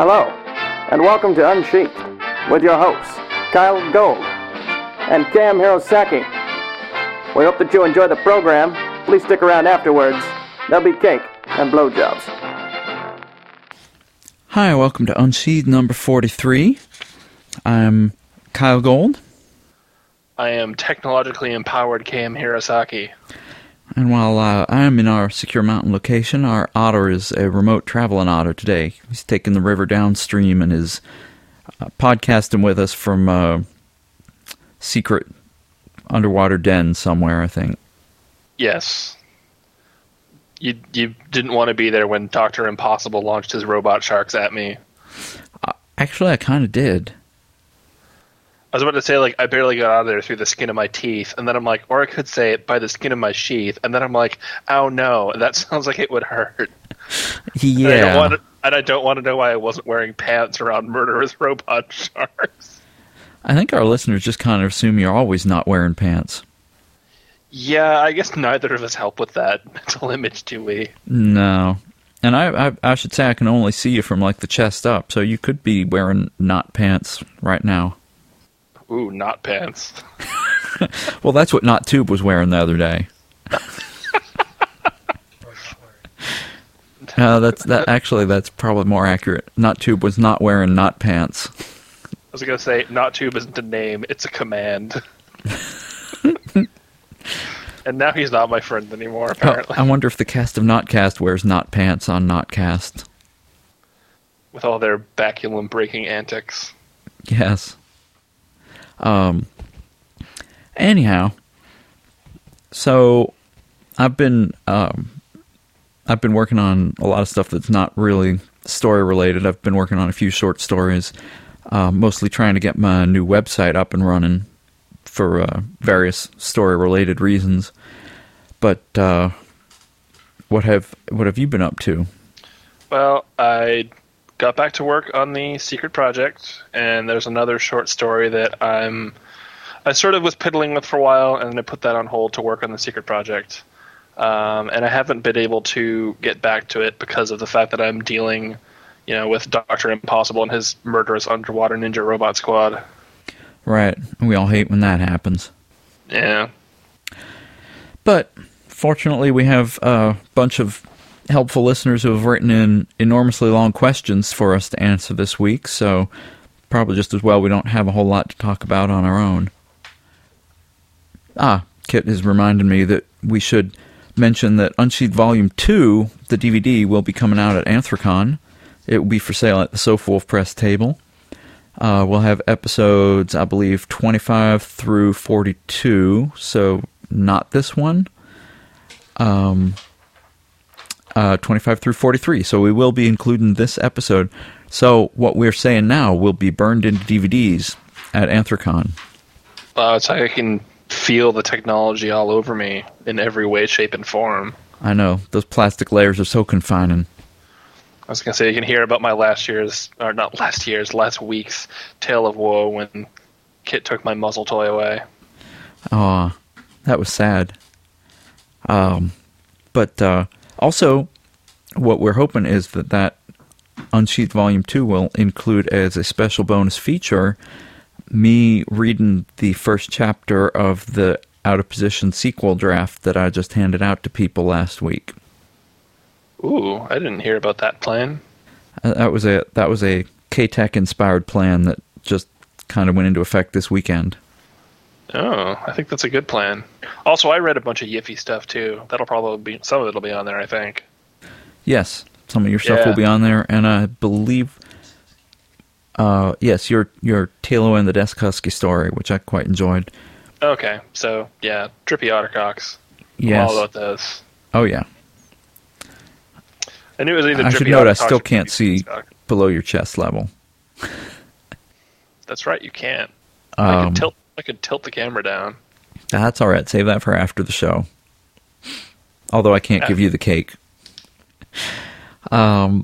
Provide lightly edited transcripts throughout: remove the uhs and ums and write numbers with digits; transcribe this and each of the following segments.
Hello, and welcome to Unsheathed, with your hosts, Kyle Gold and Cam Hirosaki. We hope that you enjoy the program. Please stick around afterwards. There'll be cake and blowjobs. Hi, welcome to Unsheathed number 43. I'm Kyle Gold. I am technologically empowered Cam Hirosaki. And while I'm in our secure mountain location, our otter is a remote traveling otter today. He's taking the river downstream and is podcasting with us from a secret underwater den somewhere, I think. Yes. You didn't want to be there when Dr. Impossible launched his robot sharks at me. Actually, I kind of did. I was about to say, like, I barely got out of there through the skin of my teeth, and then I'm like, or I could say it by the skin of my sheath, and then I'm like, oh no, that sounds like it would hurt. Yeah. And I don't want to know why I wasn't wearing pants around murderous robot sharks. I think our listeners just kind of assume you're always not wearing pants. Yeah, I guess neither of us help with that mental image, do we? No. And I should say I can only see you from, like, the chest up, so you could be wearing not pants right now. Ooh, not pants. Well, that's what Knot Tube was wearing the other day. That's probably more accurate. Knot Tube was not wearing not pants. I was going to say, Knot Tube isn't a name, it's a command. And now he's not my friend anymore, apparently. Oh, I wonder if the cast of KnotCast wears not pants on KnotCast. With all their baculum-breaking antics. Yes. Anyhow, so I've been working on a lot of stuff that's not really story related. I've been working on a few short stories, mostly trying to get my new website up and running for various story related reasons. But what have you been up to? Well, I got back to work on The Secret Project, and there's another short story that I sort of was piddling with for a while, and then I put that on hold to work on The Secret Project. And I haven't been able to get back to it because of the fact that I'm dealing, you know, with Dr. Impossible and his murderous underwater ninja robot squad. Right. We all hate when that happens. Yeah. But fortunately, we have a bunch of helpful listeners who have written in enormously long questions for us to answer this week, so probably just as well we don't have a whole lot to talk about on our own. Kit has reminded me that we should mention that Unsheathed Volume 2, the DVD, will be coming out at Anthrocon. It will be for sale at the SofWolf Press table. We'll have episodes, I believe, 25 through 42, so not this one. 25 through 43, so we will be including this episode. So what we're saying now will be burned into DVDs at Anthrocon. Wow, it's like I can feel the technology all over me in every way, shape, and form. I know. Those plastic layers are so confining. I was going to say, you can hear about my last week's Tale of Woe when Kit took my muzzle toy away. Aw, that was sad. Also, what we're hoping is that Unsheathed Volume 2 will include as a special bonus feature me reading the first chapter of the Out of Position sequel draft that I just handed out to people last week. Ooh, I didn't hear about that plan. That was a K-Tech inspired plan that just kind of went into effect this weekend. Oh, I think that's a good plan. Also, I read a bunch of Yiffy stuff, too. That'll probably be... Some of it'll be on there, I think. Yes, some of your stuff will be on there, and I believe... yes, your Taylor and the Desk Husky story, which I quite enjoyed. Okay, so, yeah, Trippy Ottercocks. Yes. I'm all about those. Oh, yeah. I knew it was either Trippy Ottercocks... I should note, I still can't see below your chest level. That's right, you can't. I could tilt the camera down. That's all right. Save that for after the show. Although I can't give you the cake. But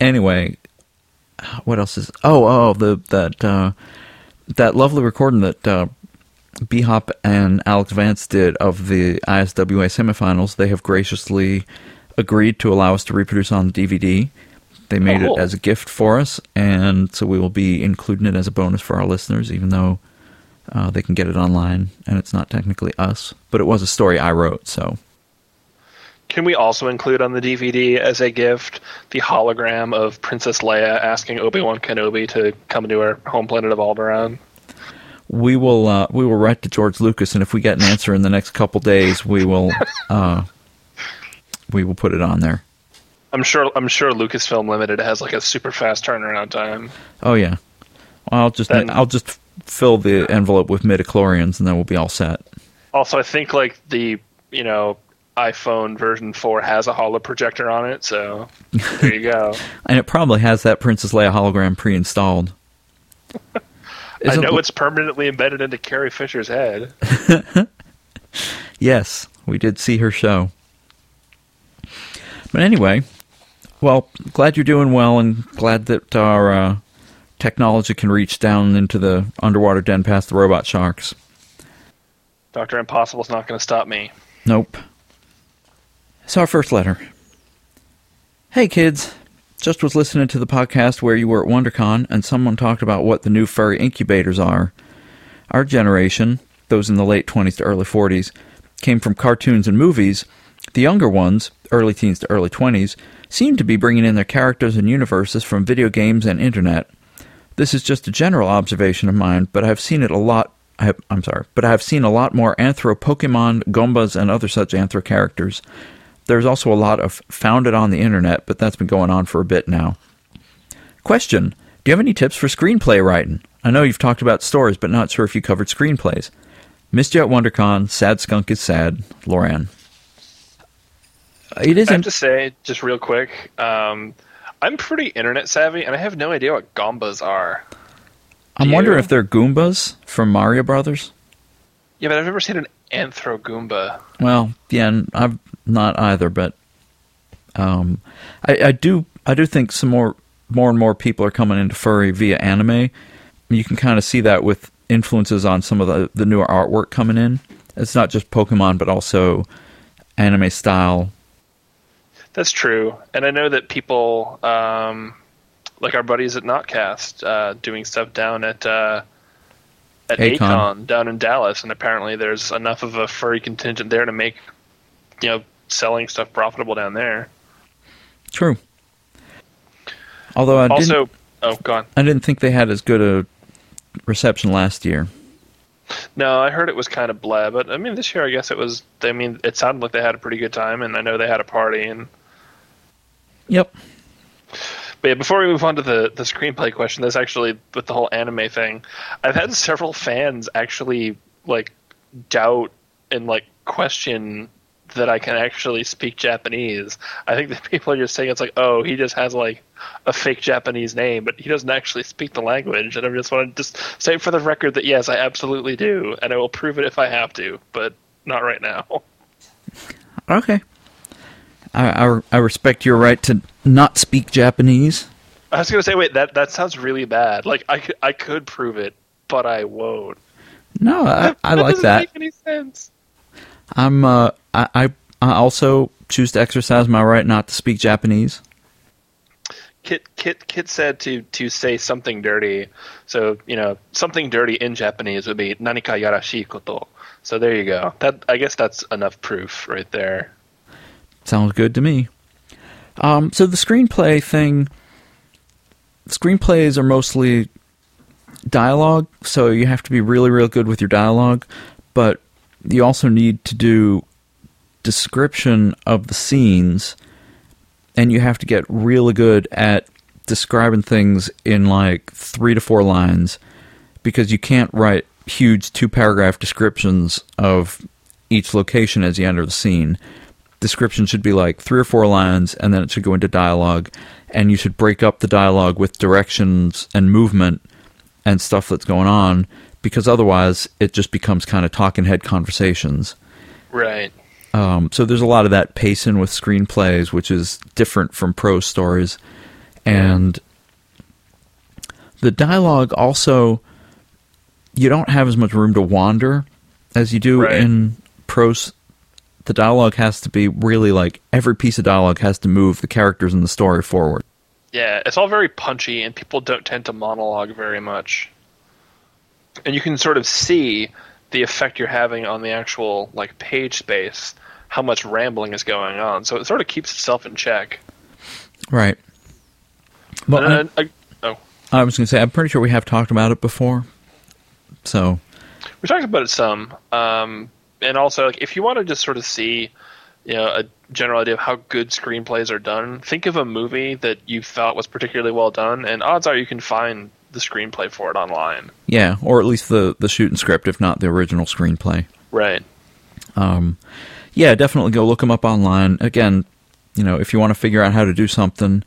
anyway, what else is... that lovely recording that B-Hop and Alex Vance did of the ISWA semifinals. They have graciously agreed to allow us to reproduce on DVD. They made it as a gift for us, and so we will be including it as a bonus for our listeners, even though they can get it online, and it's not technically us. But it was a story I wrote, so... Can we also include on the DVD as a gift the hologram of Princess Leia asking Obi-Wan Kenobi to come to our home planet of Alderaan? We will write to George Lucas, and if we get an answer in the next couple days, we will put it on there. I'm sure Lucasfilm Limited has like a super fast turnaround time. Oh yeah, I'll just fill the envelope with midichlorians, and then we'll be all set. Also, I think like the iPhone version 4 has a holo projector on it, so there you go. And it probably has that Princess Leia hologram pre-installed. I know it's permanently embedded into Carrie Fisher's head. Yes, we did see her show. But anyway, well, glad you're doing well, and glad that our technology can reach down into the underwater den past the robot sharks. Dr. Impossible's not going to stop me. Nope. So our first letter. Hey kids, just was listening to the podcast where you were at WonderCon, and someone talked about what the new furry incubators are. Our generation, those in the late 20s to early 40s, came from cartoons and movies. The younger ones, early teens to early 20s, seem to be bringing in their characters and universes from video games and internet. This is just a general observation of mine, but I've seen it a lot. But I have seen a lot more Anthro Pokemon, Gombas, and other such Anthro characters. There's also a lot of founded on the internet, but that's been going on for a bit now. Question: do you have any tips for screenplay writing? I know you've talked about stories, but not sure if you covered screenplays. Missed you at WonderCon. Sad skunk is sad. Loran. It is. I have to say, just real quick, I'm pretty internet savvy, and I have no idea what Gombas are. I'm wondering if they're Goombas from Mario Brothers. Yeah, but I've never seen an Anthro Goomba. Well, yeah, I've not either, but I do think some more and more people are coming into furry via anime. You can kind of see that with influences on some of the newer artwork coming in. It's not just Pokemon, but also anime style. That's true, and I know that people, like our buddies at KnotCast, doing stuff down at A-Kon down in Dallas, and apparently there's enough of a furry contingent there to make selling stuff profitable down there. True. Although I didn't think they had as good a reception last year. No, I heard it was kind of blah, but I mean this year I guess it was. I mean it sounded like they had a pretty good time, and I know they had a party and. Yep. But yeah, before we move on to the screenplay question, that's actually with the whole anime thing. I've had several fans actually like doubt and like question that I can actually speak Japanese. I think that people are just saying it's like, oh, he just has like a fake Japanese name, but he doesn't actually speak the language. And I just want to just say for the record that yes, I absolutely do, and I will prove it if I have to, but not right now. Okay. I respect your right to not speak Japanese. I was going to say, wait, that sounds really bad. Like, I could prove it, but I won't. No, I like that. That doesn't make any sense. I also choose to exercise my right not to speak Japanese. Kit said to say something dirty. So, something dirty in Japanese would be nanika yarashii koto. So there you go. That I guess that's enough proof right there. Sounds good to me. So the screenplay thing, screenplays are mostly dialogue, so you have to be really, really good with your dialogue, but you also need to do description of the scenes, and you have to get really good at describing things in like 3 to 4 lines, because you can't write huge 2-paragraph descriptions of each location as you enter the scene. Description should be like 3 or 4 lines, and then it should go into dialogue, and you should break up the dialogue with directions and movement and stuff that's going on, because otherwise it just becomes kind of talking head conversations. Right. So there's a lot of that pacing with screenplays, which is different from prose stories. And the dialogue also, you don't have as much room to wander as you do in prose. The dialogue has to be really like every piece of dialogue has to move the characters in the story forward. Yeah, it's all very punchy, and people don't tend to monologue very much. And you can sort of see the effect you're having on the actual like page space, how much rambling is going on. So it sort of keeps itself in check. Right. Well, I was going to say, I'm pretty sure we have talked about it before. So we talked about it some. And also, like, if you want to just sort of see, you know, a general idea of how good screenplays are done, think of a movie that you thought was particularly well done, and odds are you can find the screenplay for it online. Yeah, or at least the shoot and script, if not the original screenplay. Right. Yeah, definitely go look them up online. Again, you know, if you want to figure out how to do something,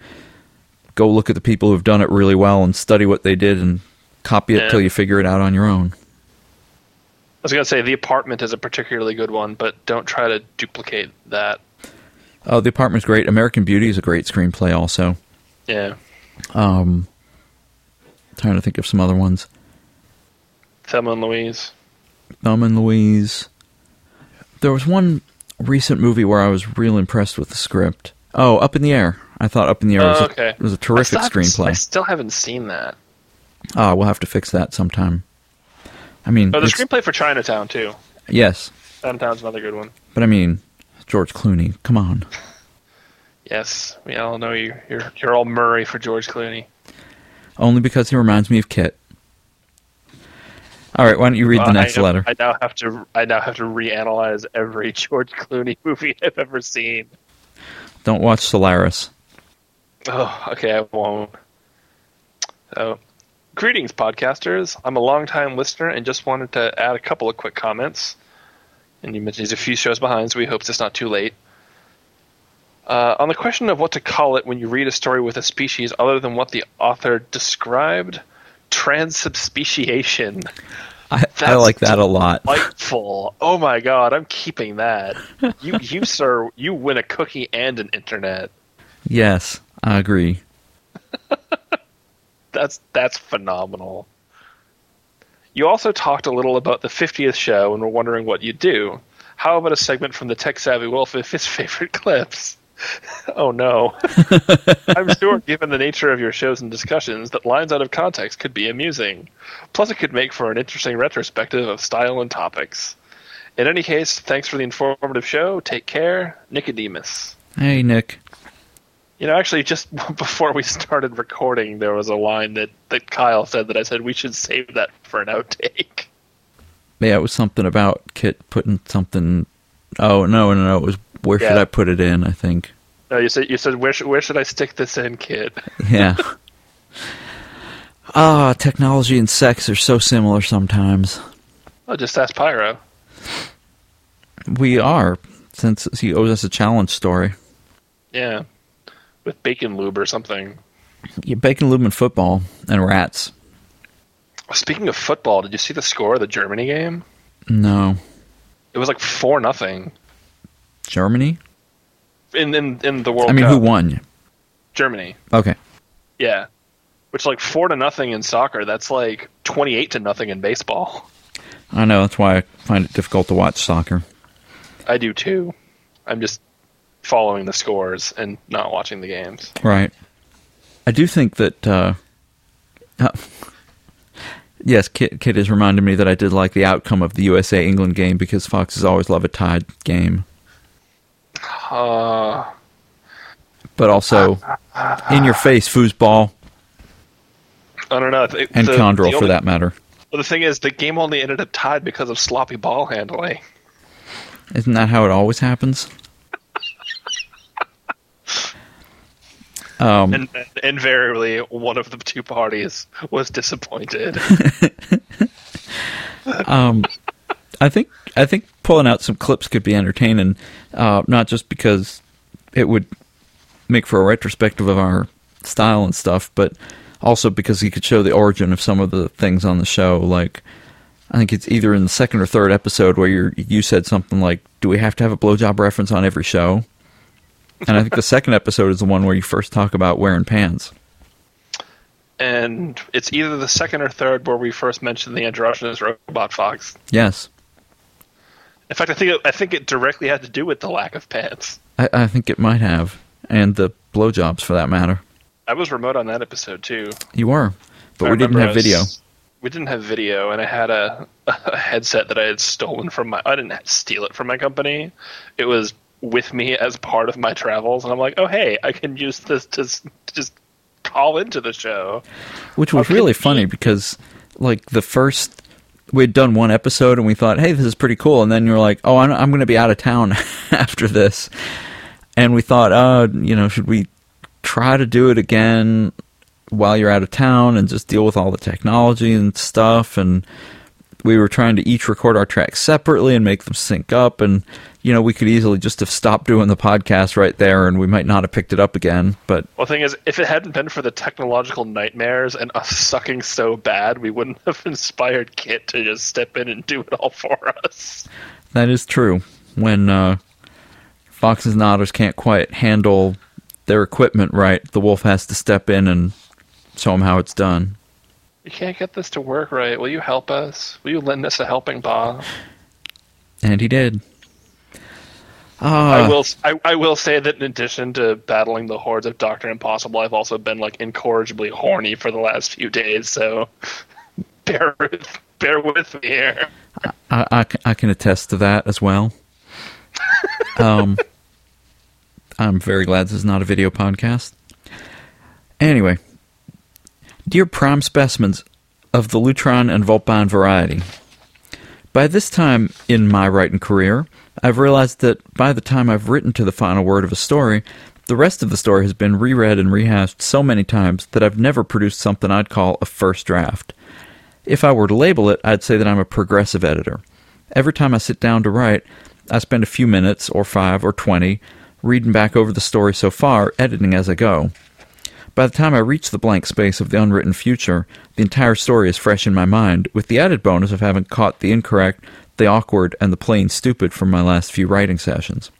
go look at the people who've done it really well and study what they did and copy it till you figure it out on your own. I was going to say, The Apartment is a particularly good one, but don't try to duplicate that. Oh, The Apartment's great. American Beauty is a great screenplay also. Yeah. I'm trying to think of some other ones. Thelma and Louise. There was one recent movie where I was real impressed with the script. Oh, Up in the Air. I thought Up in the Air was a terrific screenplay. I still haven't seen that. We'll have to fix that sometime. I mean, the screenplay for Chinatown, too. Yes. Chinatown's another good one. But, I mean, George Clooney, come on. Yes, we all know you. You're all Murray for George Clooney. Only because he reminds me of Kit. All right, why don't you read the next letter? I now have to reanalyze every George Clooney movie I've ever seen. Don't watch Solaris. Oh, okay, I won't. So... Greetings, podcasters. I'm a long-time listener and just wanted to add a couple of quick comments. And you mentioned he's a few shows behind, so we hope it's not too late. On the question of what to call it when you read a story with a species other than what the author described, transsubspeciation. I like that a lot. Delightful. Oh my god, I'm keeping that. You sir, you win a cookie and an internet. Yes, I agree. That's phenomenal. You also talked a little about the 50th show and were wondering what you'd do. How about a segment from the Tech Savvy Wolf with his favorite clips? Oh, no. I'm sure, given the nature of your shows and discussions, that lines out of context could be amusing. Plus, it could make for an interesting retrospective of style and topics. In any case, thanks for the informative show. Take care. Nicodemus. Hey, Nick. You know, actually, just before we started recording, there was a line that Kyle said that I said we should save that for an outtake. Yeah, it was something about Kit putting something... Oh, no, it was where should I put it in, I think. No, you said where should I stick this in, Kit? Yeah. Technology and sex are so similar sometimes. Oh, just ask Pyro. We are, since he owes us a challenge story. Yeah. With bacon lube or something. Yeah, bacon lube and football and rats. Speaking of football, did you see the score of the Germany game? No. It was like 4-0. Germany? In the World Cup. I mean, Cup. Who won? Germany. Okay. Yeah. Which, like, 4-0 in soccer, that's like 28-0 in baseball. I know, that's why I find it difficult to watch soccer. I do, too. I'm just... following the scores and not watching the games. Right. I do think that... yes, Kit has reminded me that I did like the outcome of the USA-England game because foxes always love a tied game. But also, in your face, foosball. I don't know. And Kondrel, for that matter. Well, the thing is, the game only ended up tied because of sloppy ball handling. Isn't that how it always happens? And invariably, one of the two parties was disappointed. I think pulling out some clips could be entertaining, not just because it would make for a retrospective of our style and stuff, but also because you could show the origin of some of the things on the show. Like, I think it's either in the second or third episode where you said something like, "Do we have to have a blowjob reference on every show?" And I think the second episode is the one where you first talk about wearing pants. And it's either the second or third where we first mentioned the androgynous robot fox. Yes. In fact, I think it directly had to do with the lack of pants. I think it might have. And the blowjobs, for that matter. I was remote on that episode too. You were, but we didn't have video. We didn't have video, and I had a headset that I had stolen from my. I didn't steal it from my company. It was with me as part of my travels, and I'm like, oh hey, I can use this to just call into the show, which was really funny because like the first. We'd done one episode and we thought, hey, this is pretty cool. And then you were like, oh, I'm going to be out of town after this. And we thought, should we try to do it again while you're out of town and just deal with all the technology and stuff? And we were trying to each record our tracks separately and make them sync up. And, we could easily just have stopped doing the podcast right there and we might not have picked it up again. But well, the thing is, if it hadn't been for the technological nightmares and us sucking so bad, we wouldn't have inspired Kit to just step in and do it all for us. That is true. When foxes and otters can't quite handle their equipment right, the wolf has to step in and show him how it's done. We can't get this to work right. Will you help us? Will you lend us a helping paw? And he did. I will say that in addition to battling the hordes of Dr. Impossible, I've also been like incorrigibly horny for the last few days, so bear with me here. I can attest to that as well. I'm very glad this is not a video podcast. Anyway. Dear prime specimens of the Lutron and Vulpine variety, by this time in my writing career, I've realized that by the time I've written to the final word of a story, the rest of the story has been reread and rehashed so many times that I've never produced something I'd call a first draft. If I were to label it, I'd say that I'm a progressive editor. Every time I sit down to write, I spend a few minutes, or 5 or 20, reading back over the story so far, editing as I go. By the time I reach the blank space of the unwritten future, the entire story is fresh in my mind, with the added bonus of having caught the incorrect, the awkward, and the plain stupid from my last few writing sessions.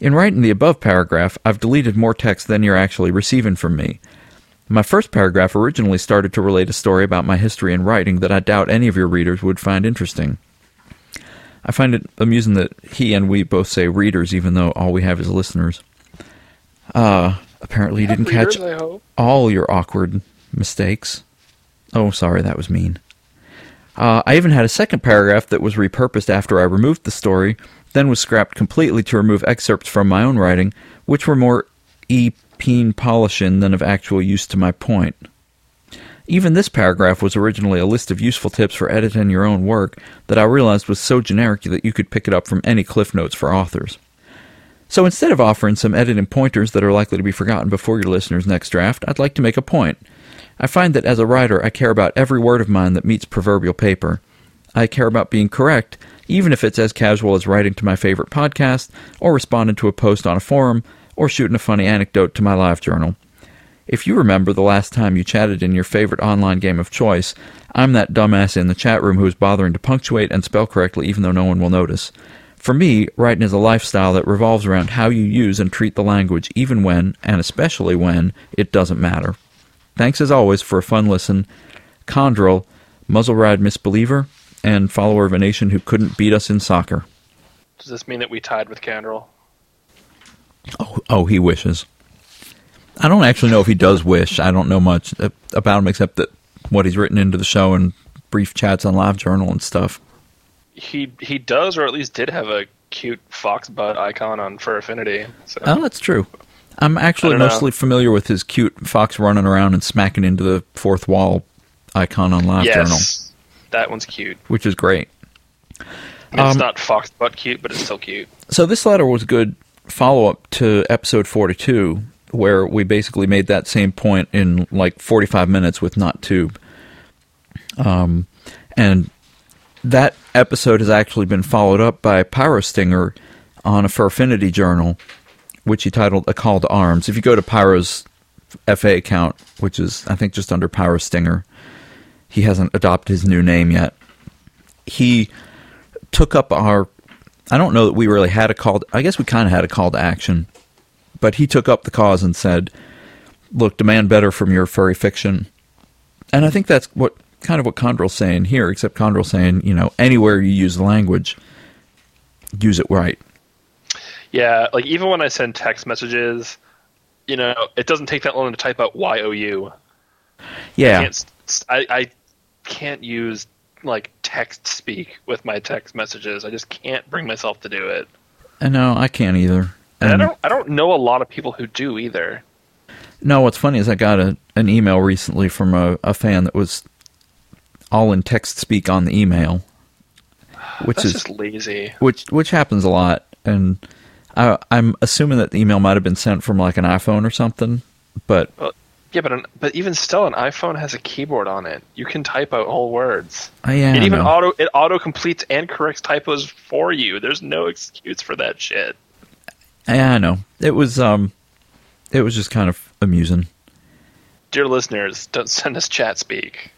In writing the above paragraph, I've deleted more text than you're actually receiving from me. My first paragraph originally started to relate a story about my history in writing that I doubt any of your readers would find interesting. I find it amusing that he and we both say readers, even though all we have is listeners. Apparently you didn't catch all your awkward mistakes. Oh, sorry, that was mean. I even had a second paragraph that was repurposed after I removed the story, then was scrapped completely to remove excerpts from my own writing, which were more e-peen polishing than of actual use to my point. Even this paragraph was originally a list of useful tips for editing your own work that I realized was so generic that you could pick it up from any Cliff Notes for authors. So instead of offering some editing pointers that are likely to be forgotten before your listener's next draft, I'd like to make a point. I find that as a writer, I care about every word of mine that meets proverbial paper. I care about being correct, even if it's as casual as writing to my favorite podcast, or responding to a post on a forum, or shooting a funny anecdote to my live journal. If you remember the last time you chatted in your favorite online game of choice, I'm that dumbass in the chat room who's bothering to punctuate and spell correctly even though no one will notice. For me, writing is a lifestyle that revolves around how you use and treat the language, even when, and especially when, it doesn't matter. Thanks as always for a fun listen. Kondrel, muzzle ride misbeliever, and follower of a nation who couldn't beat us in soccer. Does this mean that we tied with Kondrel? Oh, he wishes. I don't actually know if he does wish. I don't know much about him except that what he's written into the show and brief chats on LiveJournal and stuff. He does, or at least did, have a cute fox butt icon on Fur Affinity. So. Oh, that's true. I'm actually mostly familiar with his cute fox running around and smacking into the fourth wall icon on LiveJournal. Yes, that one's cute. Which is great. It's not fox butt cute, but it's still cute. So this letter was a good follow-up to episode 42, where we basically made that same point in like 45 minutes with Knot Tube. And that episode has actually been followed up by Pyro Stinger on a Fur Affinity journal, which he titled A Call to Arms. If you go to Pyro's FA account, which is, I think, just under Pyro Stinger, he hasn't adopted his new name yet. He took up our... I don't know that we really had a call... I guess we kind of had a call to action. But he took up the cause and said, look, demand better from your furry fiction. And I think that's what... kind of what Kondrel's saying here, except Kondrel's saying, anywhere you use the language, use it right. Yeah, like even when I send text messages, you know, it doesn't take that long to type out Y-O-U. Yeah. I can't use, like, text speak with my text messages. I just can't bring myself to do it. No, I can't either. And I don't know a lot of people who do either. No, what's funny is I got an email recently from a fan that was all in text speak on the email, which is just lazy. Which happens a lot, and I'm assuming that the email might have been sent from like an iPhone or something. But but even still, an iPhone has a keyboard on it. You can type out whole words. It auto completes and corrects typos for you. There's no excuse for that shit. Yeah, I know. It was just kind of amusing. Dear listeners, don't send us chat speak.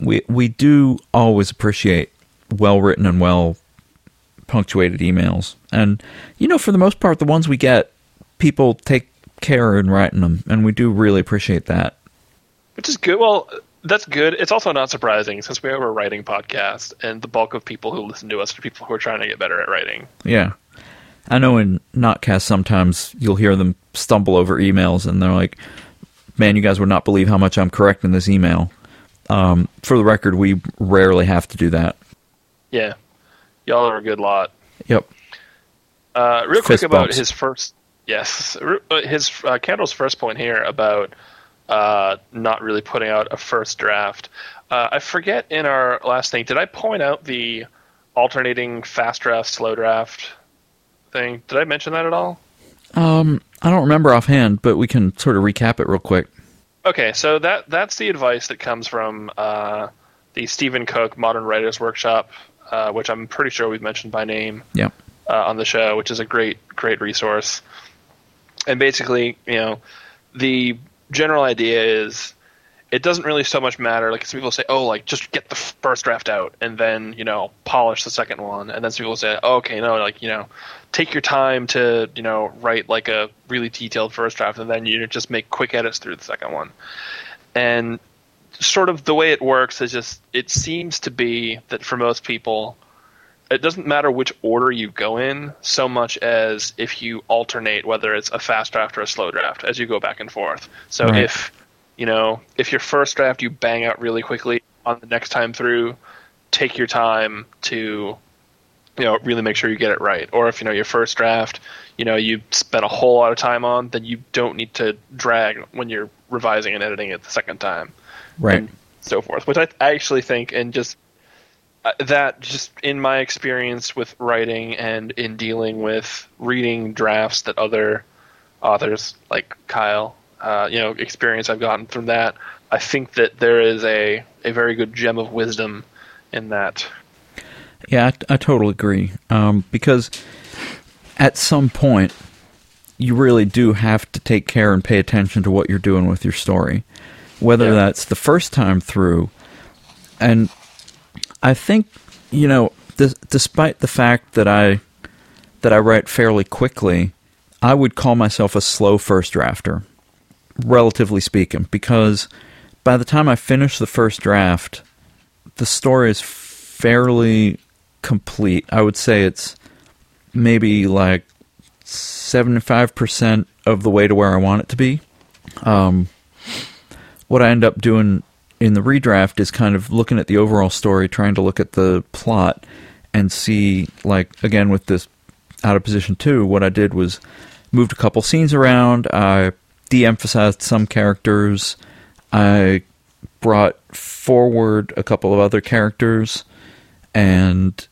We do always appreciate well-written and well-punctuated emails. And, you know, for the most part, the ones we get, people take care in writing them, and we do really appreciate that. Which is good. Well, that's good. It's also not surprising, since we have a writing podcast, and the bulk of people who listen to us are people who are trying to get better at writing. Yeah. I know in KnotCast sometimes you'll hear them stumble over emails, and they're like, man, you guys would not believe how much I'm correct in this email. For the record, we rarely have to do that. Yeah. Y'all are a good lot. Yep. Real quick about his first... Yes. His Candle's first point here about not really putting out a first draft. I forget in our last thing, did I point out the alternating fast draft, slow draft thing? Did I mention that at all? I don't remember offhand, but we can sort of recap it real quick. Okay, so that's the advice that comes from the Stephen Cook Modern Writers Workshop, which I'm pretty sure we've mentioned by name on the show, which is a great resource. And basically, you know, the general idea is it doesn't really so much matter. Like, some people say, oh, like, just get the first draft out and then, you know, polish the second one. And then some people say, oh, okay, no, like, you know, take your time to, you know, write like a really detailed first draft, and then you just make quick edits through the second one. And sort of the way it works is just, it seems to be that for most people, it doesn't matter which order you go in so much as if you alternate, whether it's a fast draft or a slow draft, as you go back and forth. So right. If your first draft you bang out really quickly, on the next time through, take your time to... you know, really make sure you get it right. Or if, you know, your first draft, you know, you spent a whole lot of time on, then you don't need to drag when you're revising and editing it the second time. Right. And so forth. Which I actually think, and just that, just in my experience with writing and in dealing with reading drafts that other authors like Kyle, you know, experience I've gotten from that, I think that there is a very good gem of wisdom in that. Yeah, I totally agree. Because at some point, you really do have to take care and pay attention to what you're doing with your story, whether that's the first time through. And I think, you know, despite the fact that I write fairly quickly, I would call myself a slow first drafter, relatively speaking, because by the time I finish the first draft, the story is fairly complete. I would say it's maybe like 75% of the way to where I want it to be. What I end up doing in the redraft is kind of looking at the overall story, trying to look at the plot and see, like, again, with this Out of Position 2, what I did was moved a couple scenes around, I de-emphasized some characters, I brought forward a couple of other characters, and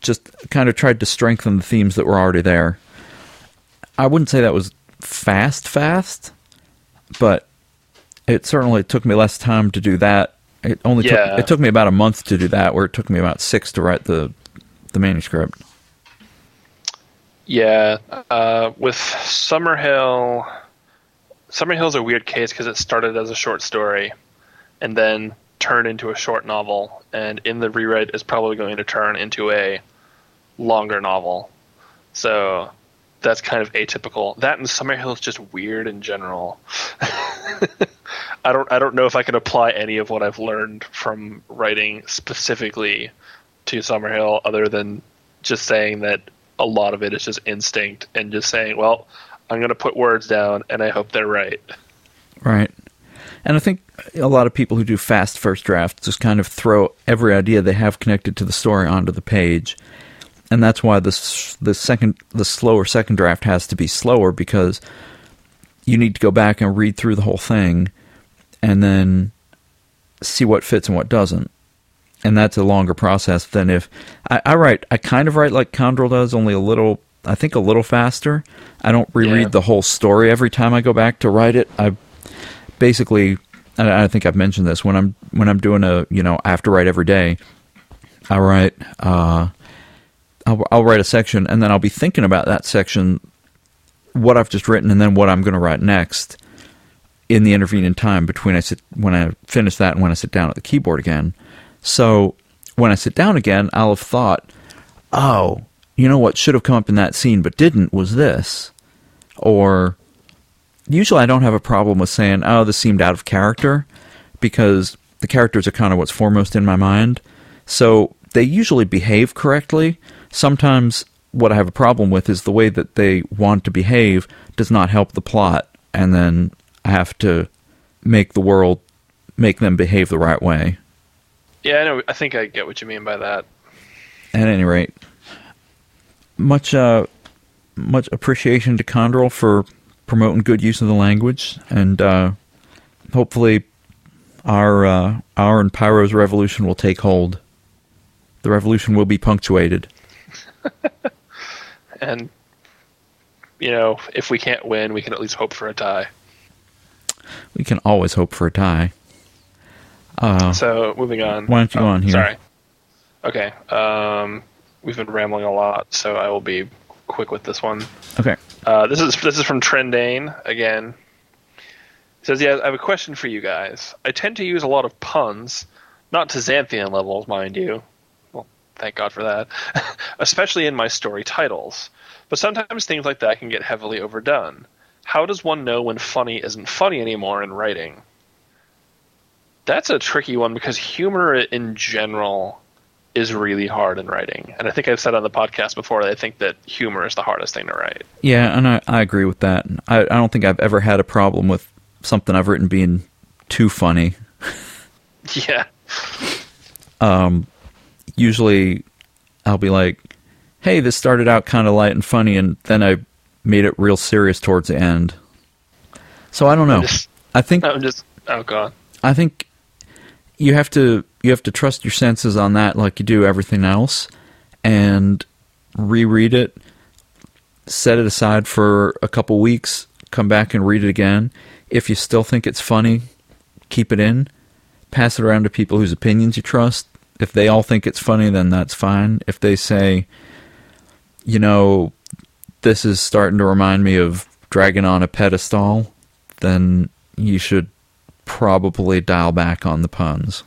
just kind of tried to strengthen the themes that were already there. I wouldn't say that was fast, but it certainly took me less time to do that. It only took me about a month to do that, where it took me about 6 to write the manuscript. Yeah, with Summerhill's a weird case because it started as a short story and then turn into a short novel, and in the reread is probably going to turn into a longer novel. So that's kind of atypical. That and Summerhill is just weird in general. I don't know if I can apply any of what I've learned from writing specifically to Summerhill, other than just saying that a lot of it is just instinct and just saying, well, I'm going to put words down, and I hope they're right. Right. And I think a lot of people who do fast first drafts just kind of throw every idea they have connected to the story onto the page. And that's why the slower second draft has to be slower, because you need to go back and read through the whole thing and then see what fits and what doesn't. And that's a longer process than if... I kind of write like Kondrel does, only a little... I think a little faster. I don't reread the whole story every time I go back to write it. I basically, and I think I've mentioned this, when I'm doing a, I have to write every day, I write, I'll write a section, and then I'll be thinking about that section, what I've just written, and then what I'm going to write next in the intervening time between when I finish that and when I sit down at the keyboard again. So when I sit down again, I'll have thought, oh, what should have come up in that scene but didn't was this. Or usually I don't have a problem with saying, oh, this seemed out of character, because the characters are kind of what's foremost in my mind. So they usually behave correctly. Sometimes what I have a problem with is the way that they want to behave does not help the plot, and then I have to make them behave the right way. Yeah, I know. I think I get what you mean by that. At any rate... Much appreciation to Kondrel for promoting good use of the language, and hopefully our and Pyro's revolution will take hold. The revolution will be punctuated. And, if we can't win, we can at least hope for a tie. We can always hope for a tie. So, moving on. Why don't you go on here? Sorry. Okay, we've been rambling a lot, so I will be quick with this one. Okay. This is from Trendane again. It says, I have a question for you guys. I tend to use a lot of puns, not to Xanthian levels, mind you. Well, thank God for that. Especially in my story titles. But sometimes things like that can get heavily overdone. How does one know when funny isn't funny anymore in writing? That's a tricky one, because humor in general... is really hard in writing. And I think I've said on the podcast before that I think that humor is the hardest thing to write. Yeah, and I agree with that. I don't think I've ever had a problem with something I've written being too funny. Yeah. Usually I'll be like, hey, this started out kind of light and funny, and then I made it real serious towards the end. So I don't know. I think you have to trust your senses on that, like you do everything else, and reread it, set it aside for a couple weeks, come back and read it again. If you still think it's funny, keep it in. Pass it around to people whose opinions you trust. If they all think it's funny, then that's fine. If they say, this is starting to remind me of Dragon on a Pedestal, then you should probably dial back on the puns.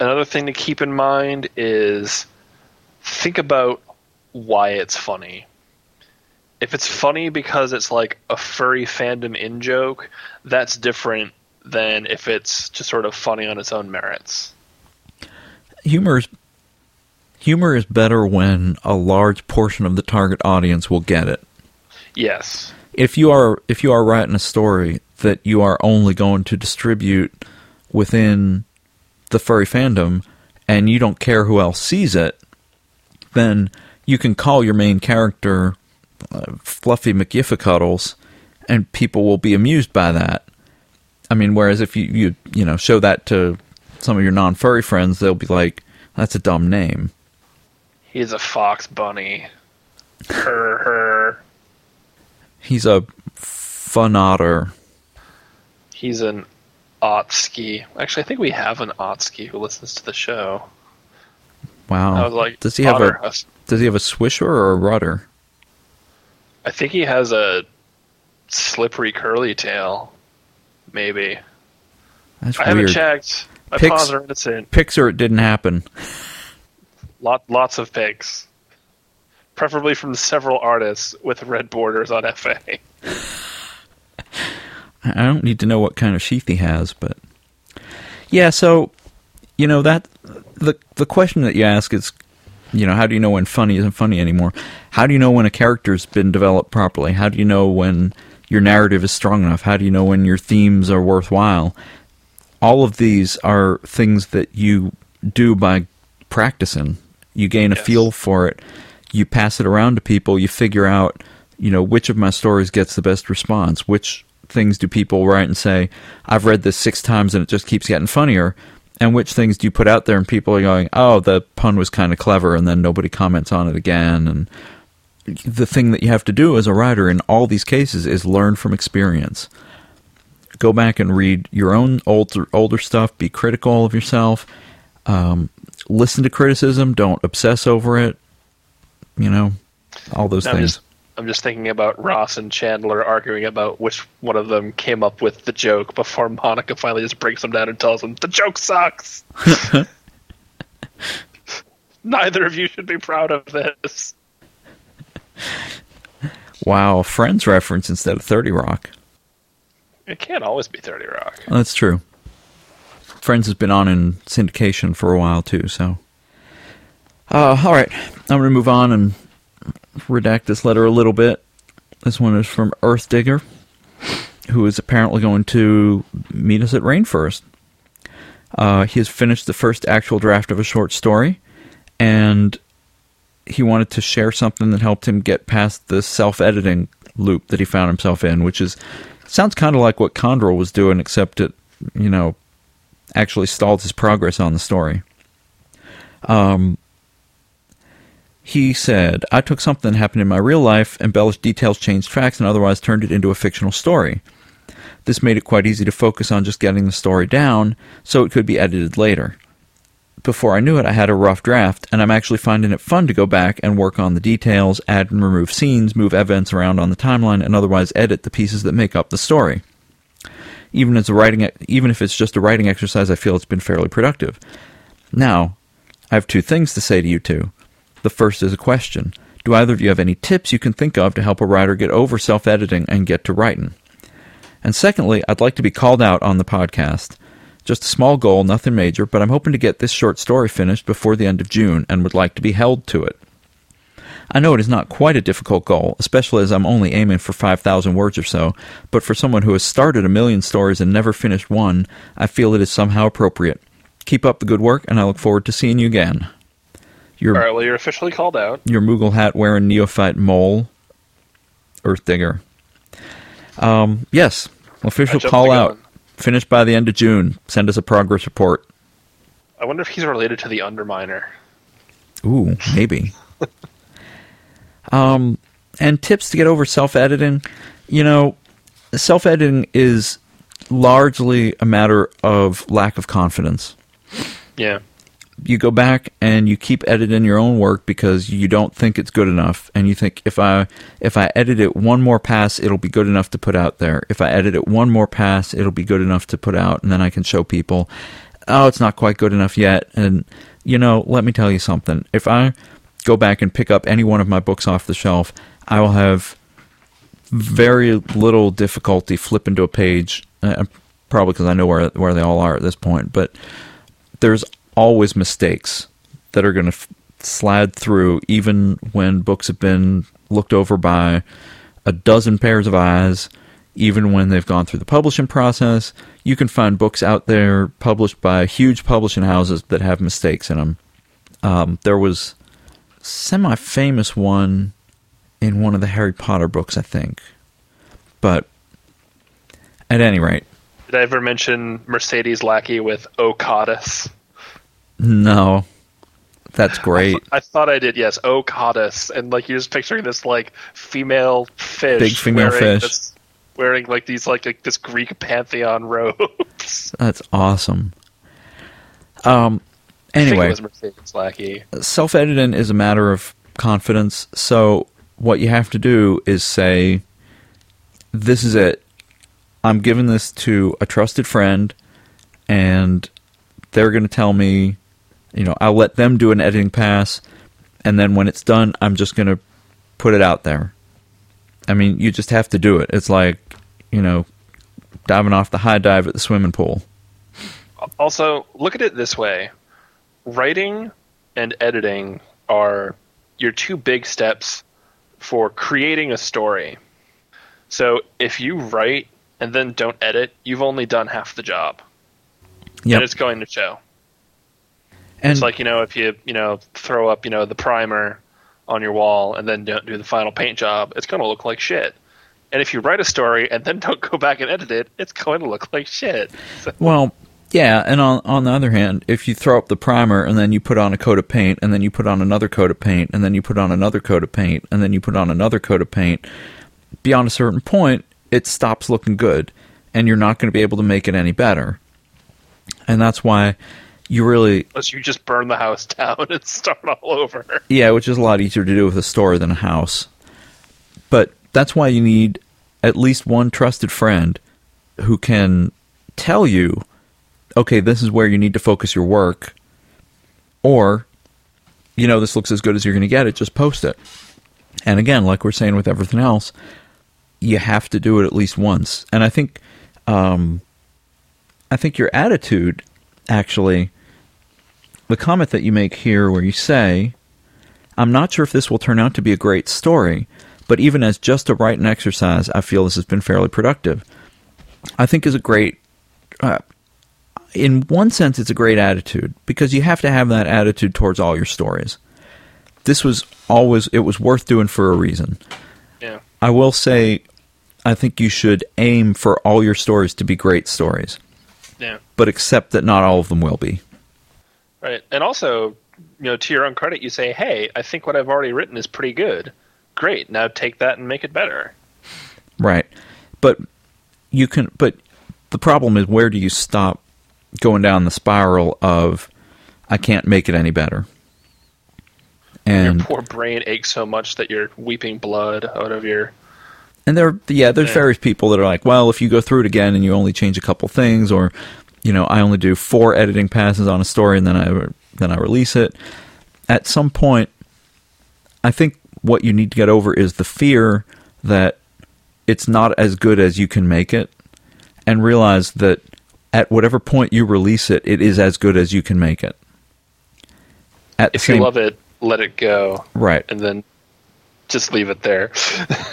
Another thing to keep in mind is think about why it's funny. If it's funny because it's like a furry fandom in-joke, that's different than if it's just sort of funny on its own merits. Humor is better when a large portion of the target audience will get it. Yes. If you are writing a story that you are only going to distribute within... the furry fandom, and you don't care who else sees it, then you can call your main character Fluffy McYifficuddles, and people will be amused by that. I mean, whereas if you show that to some of your non-furry friends, they'll be like, that's a dumb name. He's a fox bunny. Her. He's a fun otter. He's an Otsky. Actually, I think we have an Otsky who listens to the show. Wow. I was like, does he have a swisher or a rudder? I think he has a slippery curly tail. Maybe. That's weird. I haven't checked. My paws are innocent. Pigs, or it didn't happen. Lots of pigs. Preferably from several artists with red borders on FA. I don't need to know what kind of sheath he has, but... Yeah, so, that... The question that you ask is you know, how do you know when funny isn't funny anymore? How do you know when a character's been developed properly? How do you know when your narrative is strong enough? How do you know when your themes are worthwhile? All of these are things that you do by practicing. You gain a feel for it. You pass it around to people. You figure out, you know, which of my stories gets the best response. Which things do people write and say, I've read this 6 times and it just keeps getting funnier? And which things do you put out there and people are going, oh, the pun was kind of clever, and then nobody comments on it again. And the thing that you have to do as a writer in all these cases is learn from experience. Go back and read your own older stuff. Be critical of yourself. Listen to criticism. Don't obsess over it. You know, all those things. I'm just thinking about Ross and Chandler arguing about which one of them came up with the joke before Monica finally just breaks them down and tells them, the joke sucks! Neither of you should be proud of this. Wow, Friends reference instead of 30 Rock. It can't always be 30 Rock. That's true. Friends has been on in syndication for a while, too, so... all right, I'm going to move on and redact this letter a little bit. This one is from Earth Digger, who is apparently going to meet us at Rain First. He has finished the first actual draft of a short story, and he wanted to share something that helped him get past the self-editing loop that he found himself in, which is sounds kind of like what Kondrel was doing, except it, you know, actually stalled his progress on the story. He said, I took something that happened in my real life, embellished details, changed facts, and otherwise turned it into a fictional story. This made it quite easy to focus on just getting the story down so it could be edited later. Before I knew it, I had a rough draft, and I'm actually finding it fun to go back and work on the details, add and remove scenes, move events around on the timeline, and otherwise edit the pieces that make up the story. Even if it's just a writing exercise, I feel it's been fairly productive. Now, I have 2 things to say to you two. The first is a question. Do either of you have any tips you can think of to help a writer get over self-editing and get to writing? And secondly, I'd like to be called out on the podcast. Just a small goal, nothing major, but I'm hoping to get this short story finished before the end of June and would like to be held to it. I know it is not quite a difficult goal, especially as I'm only aiming for 5,000 words or so, but for someone who has started 1,000,000 stories and never finished one, I feel it is somehow appropriate. Keep up the good work, and I look forward to seeing you again. All right, well, you're officially called out. Your Moogle hat-wearing neophyte mole, Earth Digger. Yes, official call out. Finished by the end of June. Send us a progress report. I wonder if he's related to the Underminer. Ooh, maybe. And tips to get over self-editing. You know, self-editing is largely a matter of lack of confidence. Yeah. You go back and you keep editing your own work because you don't think it's good enough, and you think, if I edit it one more pass, it'll be good enough to put out there. If I edit it one more pass, it'll be good enough to put out, and then I can show people, oh, it's not quite good enough yet. And, you know, let me tell you something. If I go back and pick up any one of my books off the shelf, I will have very little difficulty flipping to a page, probably because I know where they all are at this point, but there's always mistakes that are going to slide through, even when books have been looked over by a dozen pairs of eyes, even when they've gone through the publishing process. You can find books out there published by huge publishing houses that have mistakes in them. There was a semi-famous one in one of the Harry Potter books, I think. But at any rate... Did I ever mention Mercedes Lackey with Ocotus? No, that's great. I thought I did, yes. Ocotus, and like you're just picturing this like female fish, big female fish, wearing like these like this Greek pantheon robes. That's awesome. Anyway, self-editing is a matter of confidence. So what you have to do is say, "This is it. I'm giving this to a trusted friend, and they're going to tell me." You know, I'll let them do an editing pass, and then when it's done, I'm just going to put it out there. I mean, you just have to do it. It's like, you know, diving off the high dive at the swimming pool. Also, look at it this way. Writing and editing are your two big steps for creating a story. So if you write and then don't edit, you've only done half the job. Yep. And it's going to show. And it's like, if you throw up, the primer on your wall and then don't do the final paint job, it's going to look like shit. And if you write a story and then don't go back and edit it, it's going to look like shit. So. Well, yeah, and on the other hand, if you throw up the primer and then you put on a coat of paint and then you put on another coat of paint and then you put on another coat of paint and then you put on another coat of paint, beyond a certain point, it stops looking good and you're not going to be able to make it any better. And that's why you really... Unless you just burn the house down and start all over. Yeah, which is a lot easier to do with a store than a house. But that's why you need at least one trusted friend who can tell you, okay, this is where you need to focus your work, or, this looks as good as you're going to get it, just post it. And again, like we're saying with everything else, you have to do it at least once. And I think your attitude, actually, the comment that you make here where you say, I'm not sure if this will turn out to be a great story, but even as just a write and exercise, I feel this has been fairly productive. I think is a great... in one sense, it's a great attitude, because you have to have that attitude towards all your stories. This was always... It was worth doing for a reason. Yeah. I will say, I think you should aim for all your stories to be great stories. Yeah. But accept that not all of them will be. Right. And also, to your own credit, you say, hey, I think what I've already written is pretty good. Great. Now take that and make it better. Right. But the problem is, where do you stop going down the spiral of, I can't make it any better? And your poor brain aches so much that you're weeping blood out of your... And there's various people that are like, well, if you go through it again and you only change a couple things, or, I only do 4 editing passes on a story and then I release it. At some point, I think what you need to get over is the fear that it's not as good as you can make it, and realize that at whatever point you release it, it is as good as you can make it. If you love it, let it go. Right. And then... just leave it there.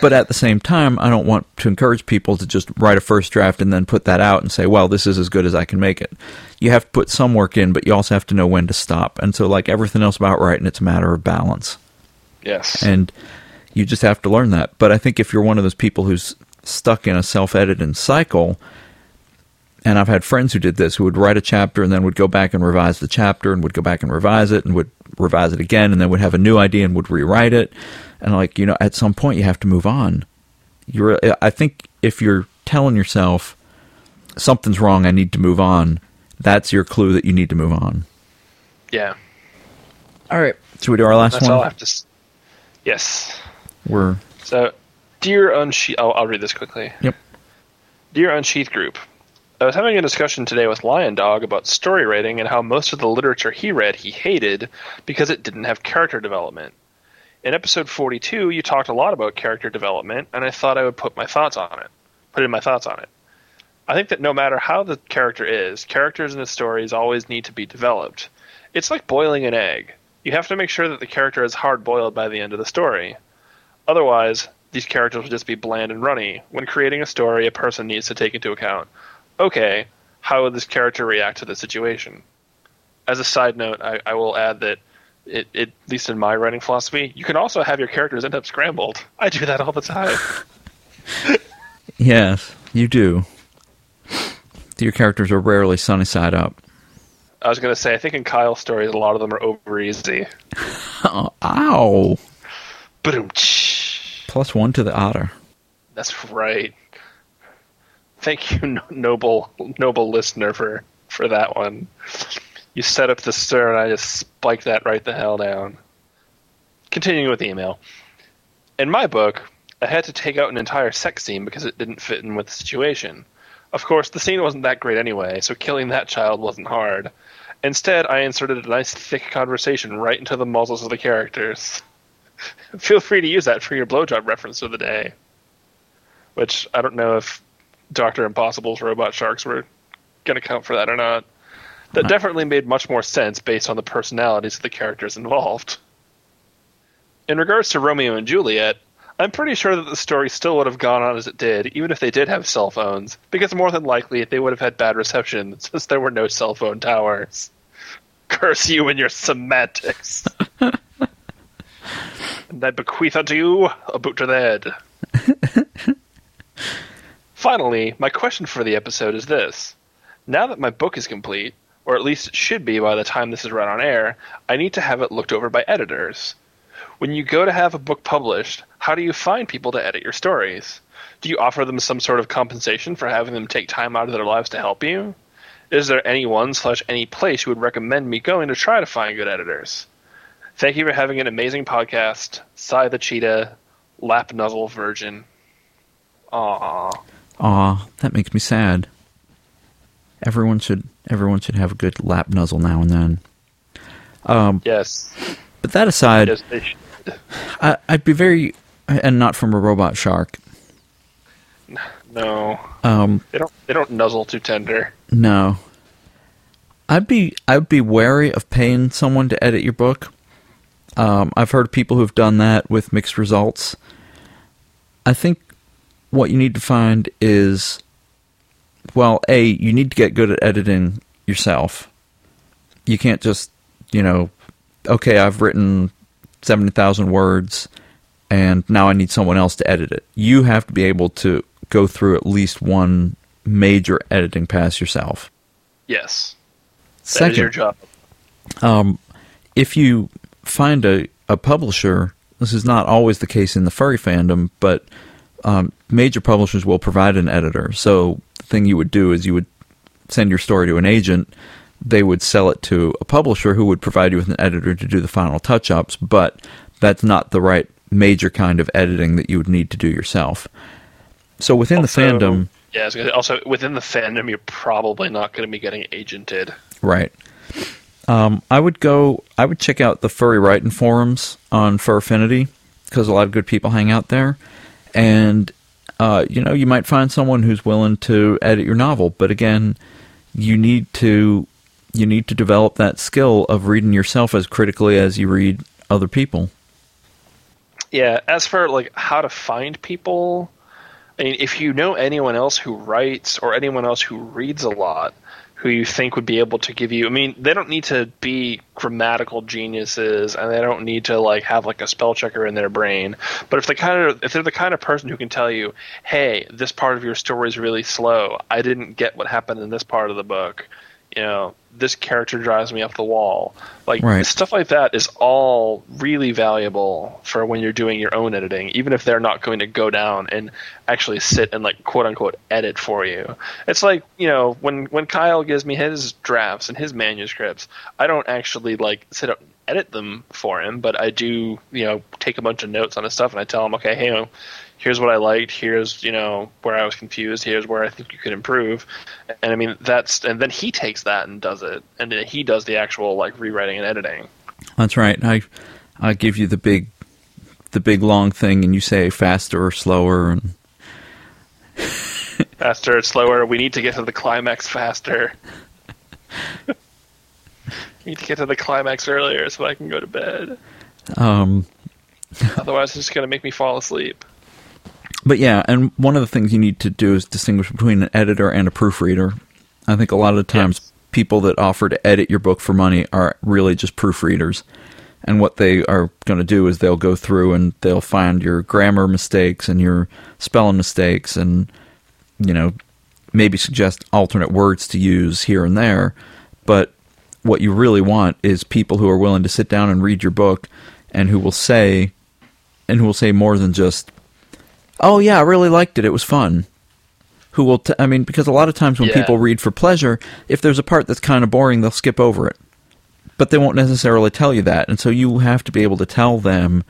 But at the same time, I don't want to encourage people to just write a first draft and then put that out and say, well, this is as good as I can make it. You have to put some work in, but you also have to know when to stop. And so, like everything else about writing, it's a matter of balance. Yes. And you just have to learn that. But I think if you're one of those people who's stuck in a self-editing cycle, and I've had friends who did this, who would write a chapter and then would go back and revise the chapter and would go back and revise it and would revise it again and then would have a new idea and would rewrite it. And like, at some point you have to move on. I think if you're telling yourself something's wrong, I need to move on, that's your clue that you need to move on. Yeah. All right. Should we do our last one? That's all I have to... Yes. So, dear Unsheathed... Oh, I'll read this quickly. Yep. Dear Unsheathed Group, I was having a discussion today with Lion Dog about story writing and how most of the literature he read he hated because it didn't have character development. In episode 42, you talked a lot about character development, and I thought I would put in my thoughts on it. I think that no matter how the character is, characters in the stories always need to be developed. It's like boiling an egg. You have to make sure that the character is hard-boiled by the end of the story. Otherwise, these characters will just be bland and runny. When creating a story, a person needs to take into account, okay, how would this character react to the situation? As a side note, I will add that it, at least in my writing philosophy, you can also have your characters end up scrambled. I do that all the time. Yes, you do. Your characters are rarely sunny side up. I was going to say, I think in Kyle's stories, a lot of them are over easy. Oh, ow. Ba-doom-tsh. +1 to the otter. That's right. Thank you, noble listener, for that one. You set up the stir, and I just spiked that right the hell down. Continuing with the email. In my book, I had to take out an entire sex scene because it didn't fit in with the situation. Of course, the scene wasn't that great anyway, so killing that child wasn't hard. Instead, I inserted a nice thick conversation right into the muzzles of the characters. Feel free to use that for your blowjob reference of the day. Which, I don't know if Dr. Impossible's Robot Sharks were going to count for that or not. That definitely made much more sense based on the personalities of the characters involved. In regards to Romeo and Juliet, I'm pretty sure that the story still would have gone on as it did, even if they did have cell phones, because more than likely they would have had bad reception since there were no cell phone towers. Curse you and your semantics. And I bequeath unto you a boot to the head. Finally, my question for the episode is this. Now that my book is complete, or at least it should be by the time this is run on air, I need to have it looked over by editors. When you go to have a book published, how do you find people to edit your stories? Do you offer them some sort of compensation for having them take time out of their lives to help you? Is there anyone/any place you would recommend me going to try to find good editors? Thank you for having an amazing podcast. Sai the Cheetah, Lap Nuzzle Virgin. Aww. Aww, that makes me sad. Everyone should have a good lap nuzzle now and then. Yes. But that aside, yes, they should. I'd be very... And not from a robot shark. No. They don't nuzzle too tender. No. I'd be wary of paying someone to edit your book. I've heard people who've done that with mixed results. I think what you need to find is, well, A, you need to get good at editing yourself. You can't just, okay, I've written 70,000 words and now I need someone else to edit it. You have to be able to go through at least one major editing pass yourself. Yes. That is your job. If you find a publisher, this is not always the case in the furry fandom, but major publishers will provide an editor. So the thing you would do is you would send your story to an agent. They would sell it to a publisher who would provide you with an editor to do the final touch-ups, but that's not the right major kind of editing that you would need to do yourself. So within the fandom... Yeah, also within the fandom, you're probably not going to be getting agented. Right. I would check out the furry writing forums on Fur Affinity, because a lot of good people hang out there. And, you might find someone who's willing to edit your novel. But again, you need to develop that skill of reading yourself as critically as you read other people. Yeah. As for how to find people, I mean, if you know anyone else who writes or anyone else who reads a lot, who you think would be able to give you... I mean, they don't need to be grammatical geniuses, and they don't need to have a spell checker in their brain. But if they're the kind of person who can tell you, hey, this part of your story is really slow. I didn't get what happened in this part of the book. This character drives me up the wall. Stuff like that is all really valuable for when you're doing your own editing, even if they're not going to go down and actually sit and quote unquote edit for you. It's when Kyle gives me his drafts and his manuscripts, I don't actually sit up and edit them for him, but I do take a bunch of notes on his stuff and I tell him, okay, hey, here's what I liked. Here's, where I was confused. Here's where I think you could improve. And I mean, and then he takes that and does it. And then he does the actual rewriting and editing. That's right. I give you the big long thing and you say faster or slower. And faster, slower. We need to get to the climax faster. We need to get to the climax earlier so I can go to bed. Otherwise it's just going to make me fall asleep. But yeah, and one of the things you need to do is distinguish between an editor and a proofreader. I think a lot of the times people that offer to edit your book for money are really just proofreaders. And what they are going to do is they'll go through and they'll find your grammar mistakes and your spelling mistakes and, maybe suggest alternate words to use here and there. But what you really want is people who are willing to sit down and read your book and who will say more than just, oh yeah, I really liked it. It was fun. Because a lot of times when people read for pleasure, if there's a part that's kind of boring, they'll skip over it. But they won't necessarily tell you that. And so you have to be able to tell them,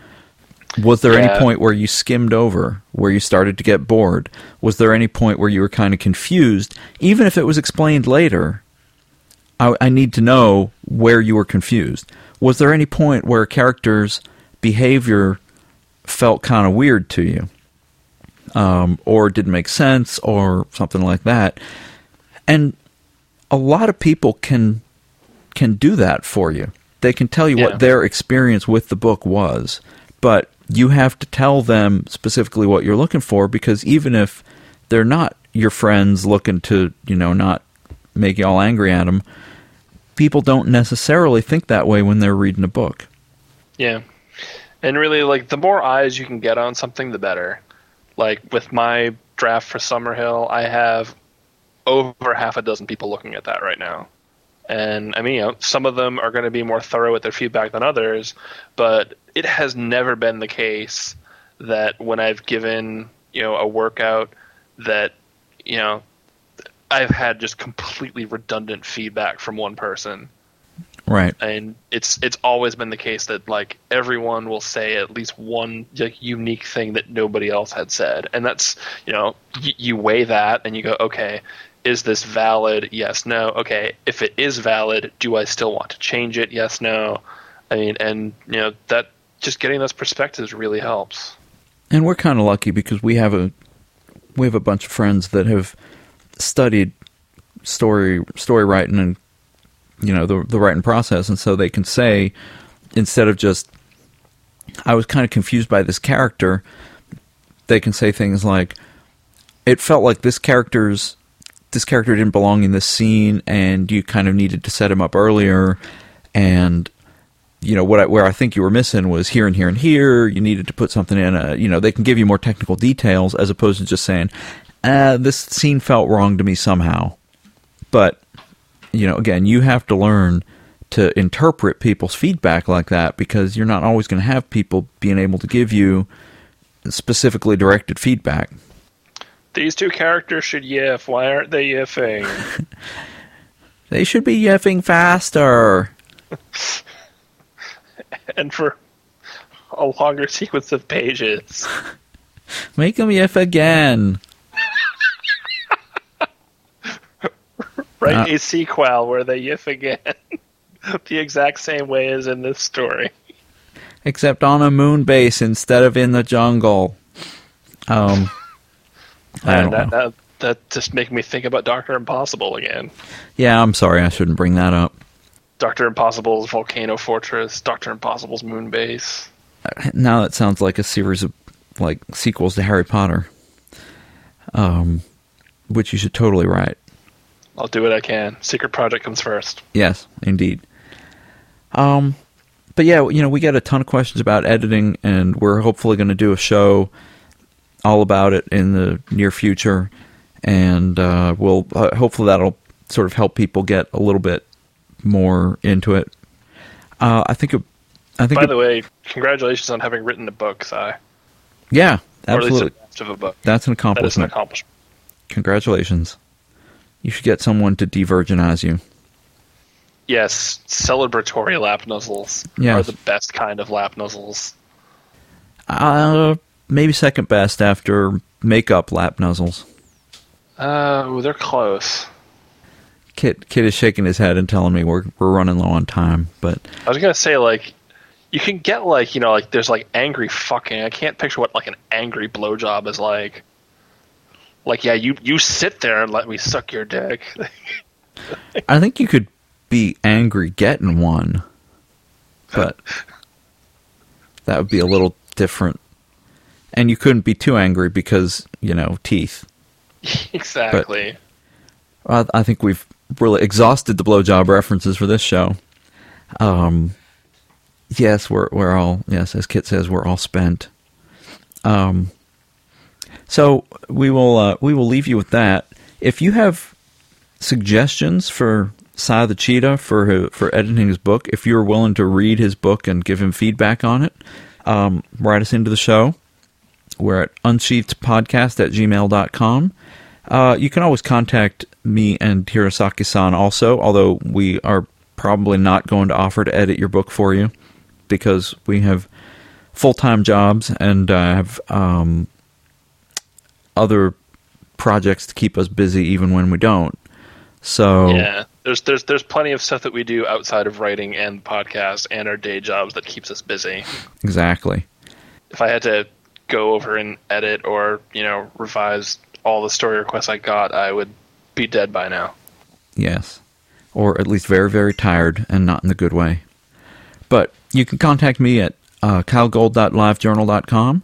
was there any point where you skimmed over, where you started to get bored? Was there any point where you were kind of confused? Even if it was explained later, I need to know where you were confused. Was there any point where a character's behavior felt kind of weird to you? Or didn't make sense, or something like that. And a lot of people can do that for you. They can tell you what their experience with the book was, but you have to tell them specifically what you're looking for, because even if they're not your friends looking to, you know, not make y'all angry at them, people don't necessarily think that way when they're reading a book. Yeah. And really, like, the more eyes you can get on something, the better. Like, with my draft for Summerhill, I have over half a dozen people looking at that right now. And, I mean, you know, some of them are going to be more thorough with their feedback than others, but it has never been the case that when I've given, you know, a workout that, you know, I've had just completely redundant feedback from one person. Right. And it's always been the case that, like, everyone will say at least one, like, unique thing that nobody else had said. And that's, you know, you weigh that and you go, okay, is this valid? Yes, no. Okay, if it is valid, do I still want to change it? Yes, no. I mean, and, you know, that just getting those perspectives really helps. And we're kind of lucky because we have a bunch of friends that have studied story writing and, you know, the writing process, and so they can say, instead of just, I was kind of confused by this character, they can say things like, it felt like this character didn't belong in this scene, and you kind of needed to set him up earlier. And, you know, where I think you were missing was here and here and here. You needed to put something in. You know, they can give you more technical details as opposed to just saying, "This scene felt wrong to me somehow." But, you know, again, you have to learn to interpret people's feedback like that, because you're not always going to have people being able to give you specifically directed feedback. These two characters should yiff. Why aren't they yiffing? They should be yiffing faster. And for a longer sequence of pages. Make them yiff again. Write a sequel where they yiff again. The exact same way as in this story. Except on a moon base instead of in the jungle. That just makes me think about Dr. Impossible again. Yeah, I'm sorry, I shouldn't bring that up. Dr. Impossible's Volcano Fortress, Dr. Impossible's Moon Base. Now that sounds like a series of, like, sequels to Harry Potter. Which you should totally write. I'll do what I can. Secret Project comes first. Yes, indeed. But yeah, you know, we get a ton of questions about editing, and we're hopefully going to do a show all about it in the near future, and we'll hopefully that'll sort of help people get a little bit more into it. I think. By the way, congratulations on having written a book, Sai. Yeah, absolutely. Or at least a draft of a book. That's an accomplishment. That is an accomplishment. Congratulations. You should get someone to de-virginize you. Yes, celebratory lap nuzzles are the best kind of lap nuzzles. Maybe second best after makeup lap nuzzles. They're close. Kid is shaking his head and telling me we're running low on time. But I was gonna say, like, you can get, like, you know, like, there's, like, angry fucking. I can't picture what, like, an angry blowjob is like. Like, yeah, you sit there and let me suck your dick. I think you could be angry getting one, but that would be a little different. And you couldn't be too angry because, you know, teeth. Exactly. But I think we've really exhausted the blowjob references for this show. Yes, we're all, yes, as Kit says, we're all spent. So we will leave you with that. If you have suggestions for Sai the Cheetah for editing his book, if you're willing to read his book and give him feedback on it, write us into the show. We're at unsheathedpodcast@gmail.com. You can always contact me and Hirosaki-san also, although we are probably not going to offer to edit your book for you because we have full-time jobs and have other projects to keep us busy even when we don't. So yeah, there's plenty of stuff that we do outside of writing and podcast and our day jobs that keeps us busy. Exactly. If I had to go over and edit or, you know, revise all the story requests I got, I would be dead by now. Yes. Or at least very, very tired, and not in the good way. But you can contact me at kylegold.livejournal.com.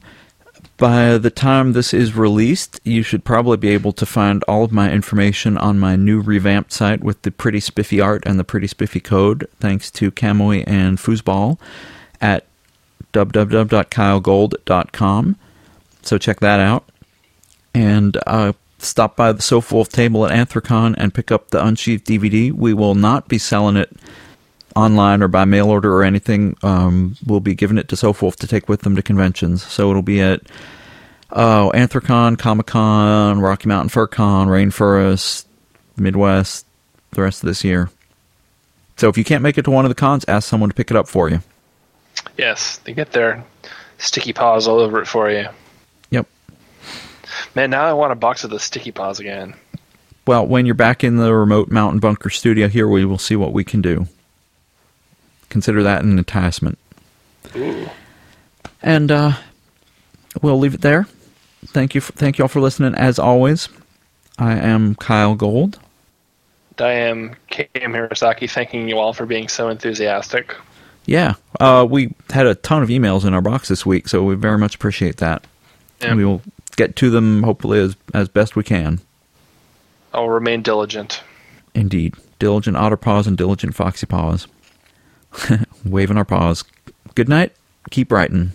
By the time this is released, you should probably be able to find all of my information on my new revamped site with the pretty spiffy art and the pretty spiffy code, thanks to Camoy and Foosball, at www.kylegold.com. So check that out. And stop by the SofWolf table at Anthrocon and pick up the Unsheathed DVD. We will not be selling it online or by mail order or anything. We'll be giving it to SofWolf to take with them to conventions. So it'll be at Anthrocon, Comic-Con, Rocky Mountain Fur Con, Rain First, Midwest, the rest of this year. So if you can't make it to one of the cons, ask someone to pick it up for you. Yes, they get their sticky paws all over it for you. Yep. Man, now I want a box of the sticky paws again. Well, when you're back in the remote Mountain Bunker studio here, we will see what we can do. Consider that an enticement. Ooh. And we'll leave it there. Thank you all for listening. As always, I am Kyle Gold. I am Cam Hirosaki, thanking you all for being so enthusiastic. Yeah, we had a ton of emails in our box this week, so we very much appreciate that. Yeah. We will get to them, hopefully, as best we can. I'll remain diligent. Indeed. Diligent Otterpaws and diligent Foxypaws. Waving our paws. Good night. Keep writing.